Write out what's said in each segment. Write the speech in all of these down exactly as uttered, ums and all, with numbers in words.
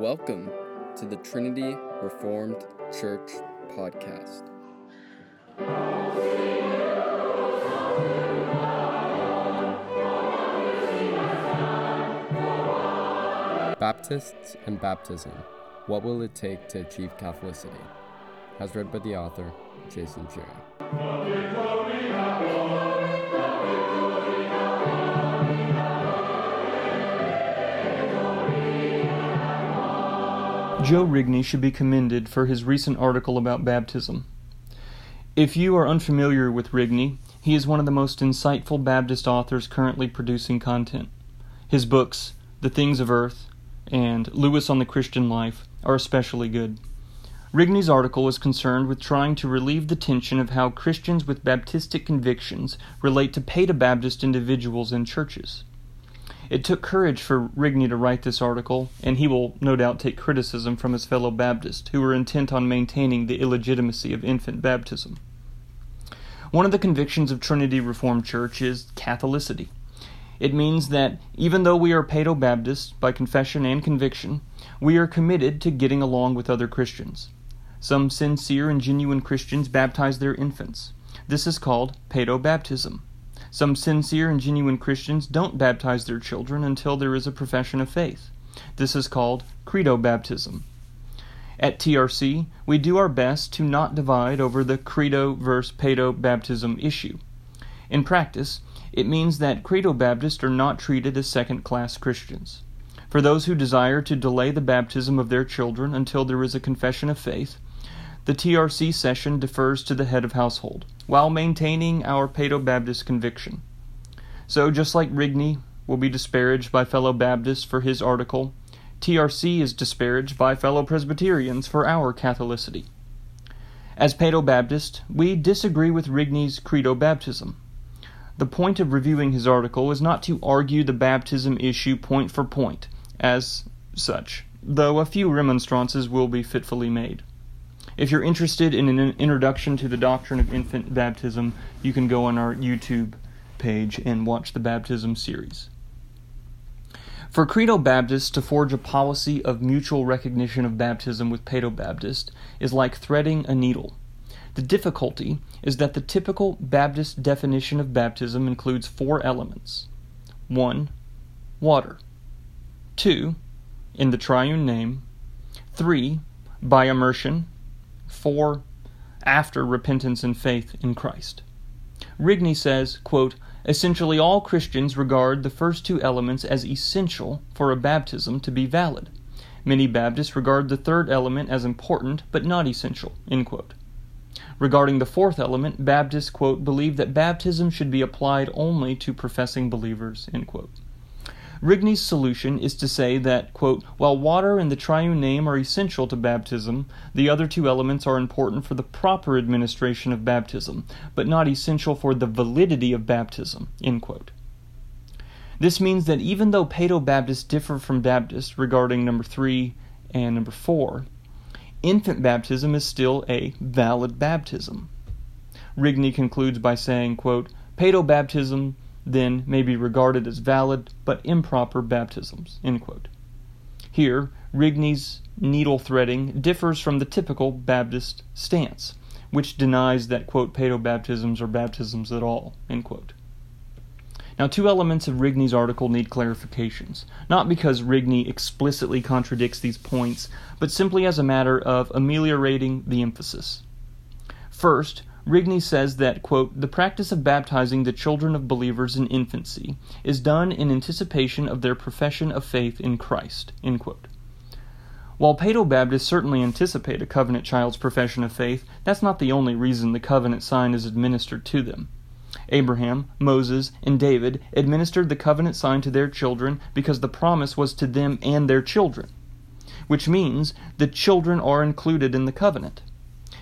Welcome to the Trinity Reformed Church podcast. Baptists and Baptism, What Will It Take to Achieve Catholicity? As read by the author, Jason Cherry. Joe Rigney should be commended for his recent article about baptism. If you are unfamiliar with Rigney, he is one of the most insightful Baptist authors currently producing content. His books, The Things of Earth and Lewis on the Christian Life, are especially good. Rigney's article is concerned with trying to relieve the tension of how Christians with Baptistic convictions relate to paedobaptist individuals and churches. It took courage for Rigney to write this article, and he will no doubt take criticism from his fellow Baptists who are intent on maintaining the illegitimacy of infant baptism. One of the convictions of Trinity Reformed Church is Catholicity. It means that even though we are paedobaptists by confession and conviction, we are committed to getting along with other Christians. Some sincere and genuine Christians baptize their infants. This is called paedobaptism. Some sincere and genuine Christians don't baptize their children until there is a profession of faith. This is called credo baptism. At T R C, we do our best to not divide over the credo versus paedo baptism issue. In practice, it means that credo Baptists are not treated as second-class Christians. For those who desire to delay the baptism of their children until there is a confession of faith, the T R C session defers to the head of household, while maintaining our paedobaptist conviction. So, just like Rigney will be disparaged by fellow Baptists for his article, T R C is disparaged by fellow Presbyterians for our Catholicity. As paedobaptists, we disagree with Rigney's credo baptism. The point of reviewing his article is not to argue the baptism issue point for point, as such, though a few remonstrances will be fitfully made. If you're interested in an introduction to the doctrine of infant baptism, you can go on our YouTube page and watch the baptism series. For credo Baptists to forge a policy of mutual recognition of baptism with paedobaptists is like threading a needle. The difficulty is that the typical Baptist definition of baptism includes four elements. One, water. Two, in the triune name. Three, by immersion. four. After repentance and faith in Christ. Rigney says, quote, "Essentially all Christians regard the first two elements as essential for a baptism to be valid. Many Baptists regard the third element as important but not essential." End quote. Regarding the fourth element, Baptists, quote, "believe that baptism should be applied only to professing believers." End quote. Rigney's solution is to say that, quote, "while water and the triune name are essential to baptism, the other two elements are important for the proper administration of baptism, but not essential for the validity of baptism," end quote. This means that even though paedobaptists differ from Baptists regarding number three and number four, infant baptism is still a valid baptism. Rigney concludes by saying, quote, "Paedobaptism then may be regarded as valid but improper baptisms." End quote. Here, Rigney's needle threading differs from the typical Baptist stance, which denies that, quote, paedobaptisms are baptisms at all, end quote. Now, two elements of Rigney's article need clarifications, not because Rigney explicitly contradicts these points, but simply as a matter of ameliorating the emphasis. First, Rigney says that, quote, "the practice of baptizing the children of believers in infancy is done in anticipation of their profession of faith in Christ," end quote. While paedobaptists certainly anticipate a covenant child's profession of faith, that's not the only reason the covenant sign is administered to them. Abraham, Moses, and David administered the covenant sign to their children because the promise was to them and their children, which means the children are included in the covenant.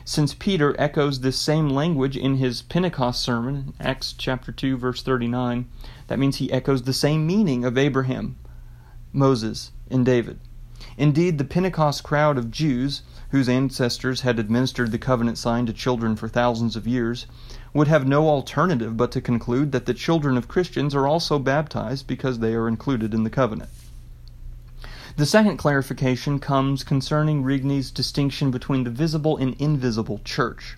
Since Peter echoes this same language in his Pentecost sermon, Acts chapter two, verse thirty-nine, that means he echoes the same meaning of Abraham, Moses, and David. Indeed, the Pentecost crowd of Jews, whose ancestors had administered the covenant sign to children for thousands of years, would have no alternative but to conclude that the children of Christians are also baptized because they are included in the covenant. The second clarification comes concerning Rigney's distinction between the visible and invisible church.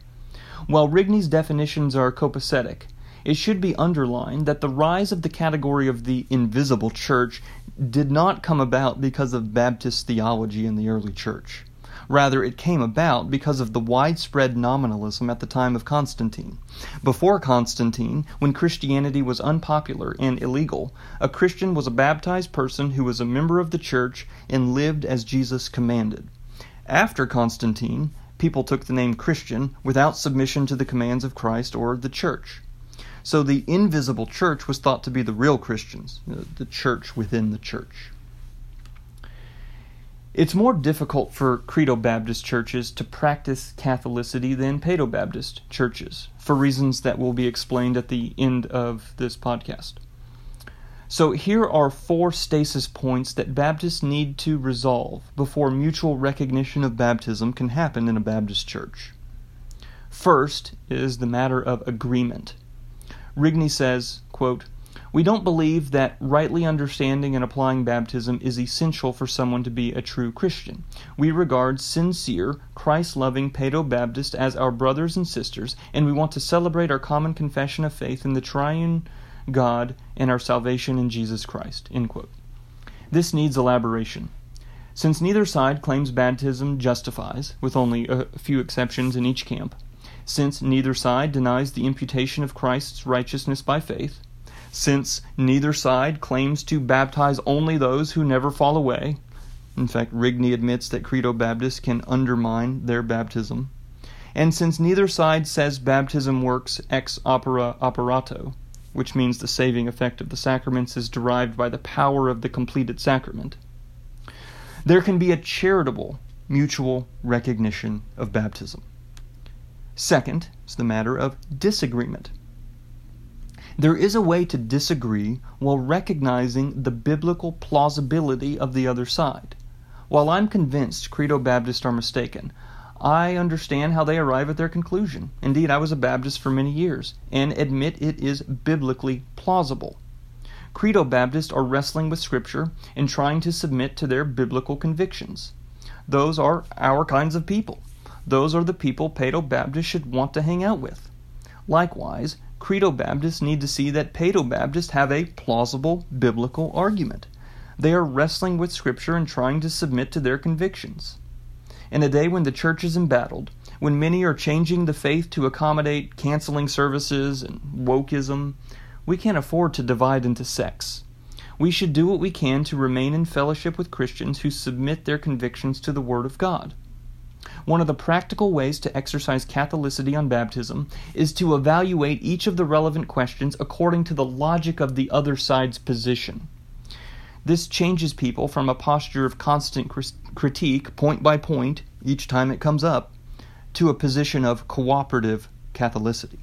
While Rigney's definitions are copacetic, it should be underlined that the rise of the category of the invisible church did not come about because of Baptist theology in the early church. Rather, it came about because of the widespread nominalism at the time of Constantine. Before Constantine, when Christianity was unpopular and illegal, a Christian was a baptized person who was a member of the church and lived as Jesus commanded. After Constantine, people took the name Christian without submission to the commands of Christ or the church. So the invisible church was thought to be the real Christians, the church within the church. It's more difficult for Credo-Baptist churches to practice Catholicity than Paedo-Baptist churches, for reasons that will be explained at the end of this podcast. So here are four stasis points that Baptists need to resolve before mutual recognition of baptism can happen in a Baptist church. First is the matter of agreement. Rigney says, quote, "We don't believe that rightly understanding and applying baptism is essential for someone to be a true Christian. We regard sincere, Christ-loving Paedo-Baptists as our brothers and sisters, and we want to celebrate our common confession of faith in the triune God and our salvation in Jesus Christ." End quote. This needs elaboration. Since neither side claims baptism justifies, with only a few exceptions in each camp, since neither side denies the imputation of Christ's righteousness by faith, since neither side claims to baptize only those who never fall away — in fact, Rigney admits that Credo-Baptists can undermine their baptism — and since neither side says baptism works ex opera operato, which means the saving effect of the sacraments is derived by the power of the completed sacrament, there can be a charitable mutual recognition of baptism. Second is the matter of disagreement. There is a way to disagree while recognizing the biblical plausibility of the other side. While I'm convinced Credo-Baptists are mistaken, I understand how they arrive at their conclusion. Indeed, I was a Baptist for many years, and admit it is biblically plausible. Credo-Baptists are wrestling with Scripture and trying to submit to their biblical convictions. Those are our kinds of people. Those are the people Paedo-Baptists should want to hang out with. Likewise, Credo-Baptists need to see that Paedo-Baptists have a plausible biblical argument. They are wrestling with Scripture and trying to submit to their convictions. In a day when the church is embattled, when many are changing the faith to accommodate canceling services and wokeism, we can't afford to divide into sects. We should do what we can to remain in fellowship with Christians who submit their convictions to the Word of God. One of the practical ways to exercise Catholicity on baptism is to evaluate each of the relevant questions according to the logic of the other side's position. This changes people from a posture of constant critique, point by point, each time it comes up, to a position of cooperative Catholicity.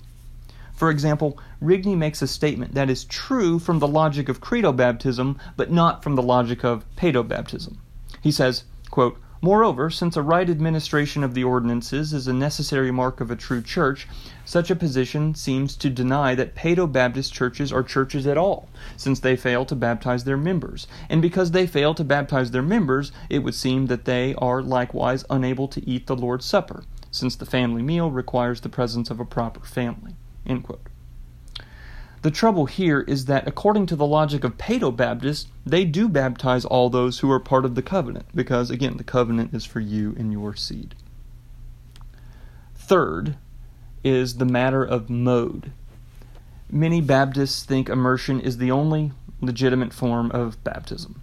For example, Rigney makes a statement that is true from the logic of Credo-Baptism, but not from the logic of Paedo-Baptism. He says, quote, "Moreover, since a right administration of the ordinances is a necessary mark of a true church, such a position seems to deny that Paedo-Baptist churches are churches at all, since they fail to baptize their members. And because they fail to baptize their members, it would seem that they are likewise unable to eat the Lord's Supper, since the family meal requires the presence of a proper family." End quote. The trouble here is that, according to the logic of Paedo-Baptists, they do baptize all those who are part of the covenant, because, again, the covenant is for you and your seed. Third is the matter of mode. Many Baptists think immersion is the only legitimate form of baptism.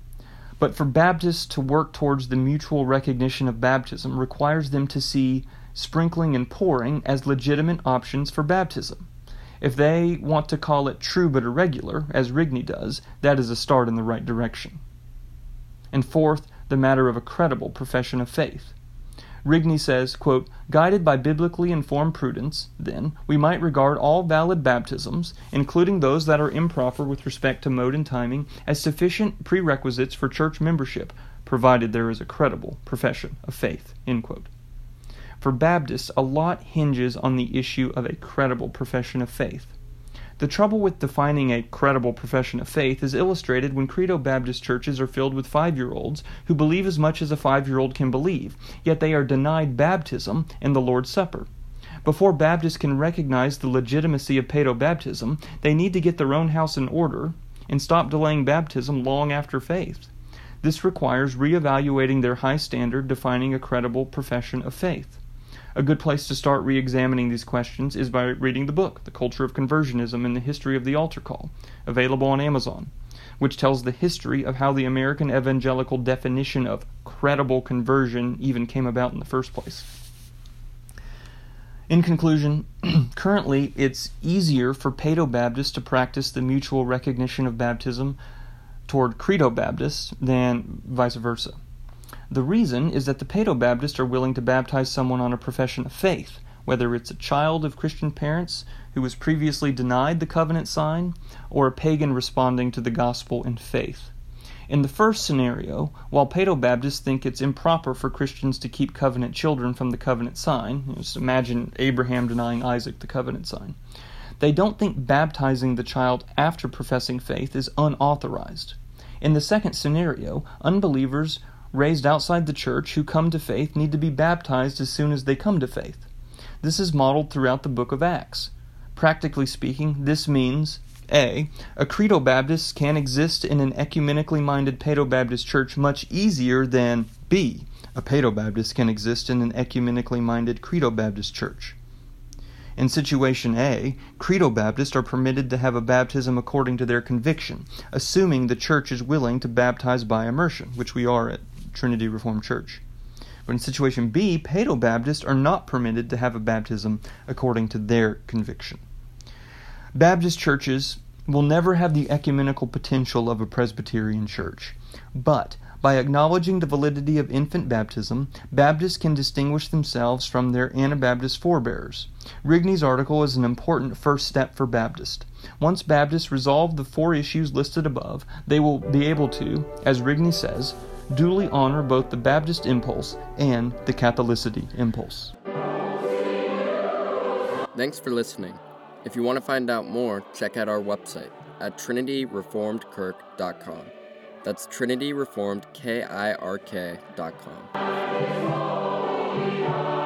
But for Baptists to work towards the mutual recognition of baptism requires them to see sprinkling and pouring as legitimate options for baptism. If they want to call it true but irregular, as Rigney does, that is a start in the right direction. And fourth, the matter of a credible profession of faith. Rigney says, quote, "Guided by biblically informed prudence, then, we might regard all valid baptisms, including those that are improper with respect to mode and timing, as sufficient prerequisites for church membership, provided there is a credible profession of faith." End quote. For Baptists, a lot hinges on the issue of a credible profession of faith. The trouble with defining a credible profession of faith is illustrated when Credo Baptist churches are filled with five-year-olds who believe as much as a five-year-old can believe, yet they are denied baptism and the Lord's Supper. Before Baptists can recognize the legitimacy of paedo-baptism, they need to get their own house in order and stop delaying baptism long after faith. This requires reevaluating their high standard, defining a credible profession of faith. A good place to start re-examining these questions is by reading the book, The Culture of Conversionism in the History of the Altar Call, available on Amazon, which tells the history of how the American evangelical definition of credible conversion even came about in the first place. In conclusion, currently it's easier for paedo-Baptists to practice the mutual recognition of baptism toward credo-Baptists than vice versa. The reason is that the paedo-Baptists are willing to baptize someone on a profession of faith, whether it's a child of Christian parents who was previously denied the covenant sign, or a pagan responding to the gospel in faith. In the first scenario, while paedo-Baptists think it's improper for Christians to keep covenant children from the covenant sign, just imagine Abraham denying Isaac the covenant sign, they don't think baptizing the child after professing faith is unauthorized. In the second scenario, unbelievers raised outside the church who come to faith need to be baptized as soon as they come to faith. This is modeled throughout the book of Acts. Practically speaking, this means A. A credo-Baptist can exist in an ecumenically-minded paedo-Baptist church much easier than B. A paedo-Baptist can exist in an ecumenically-minded credo-Baptist church. In situation A, credo-Baptists are permitted to have a baptism according to their conviction, assuming the church is willing to baptize by immersion, which we are at Trinity Reformed Church. But in situation B, paedo-Baptists are not permitted to have a baptism according to their conviction. Baptist churches will never have the ecumenical potential of a Presbyterian church, but by acknowledging the validity of infant baptism, Baptists can distinguish themselves from their Anabaptist forebears. Rigney's article is an important first step for Baptists. Once Baptists resolve the four issues listed above, they will be able to, as Rigney says, duly honor both the Baptist impulse and the Catholicity impulse. Thanks for listening. If you want to find out more, check out our website at trinity reformed kirk dot com. That's trinity reformed kirk dot com.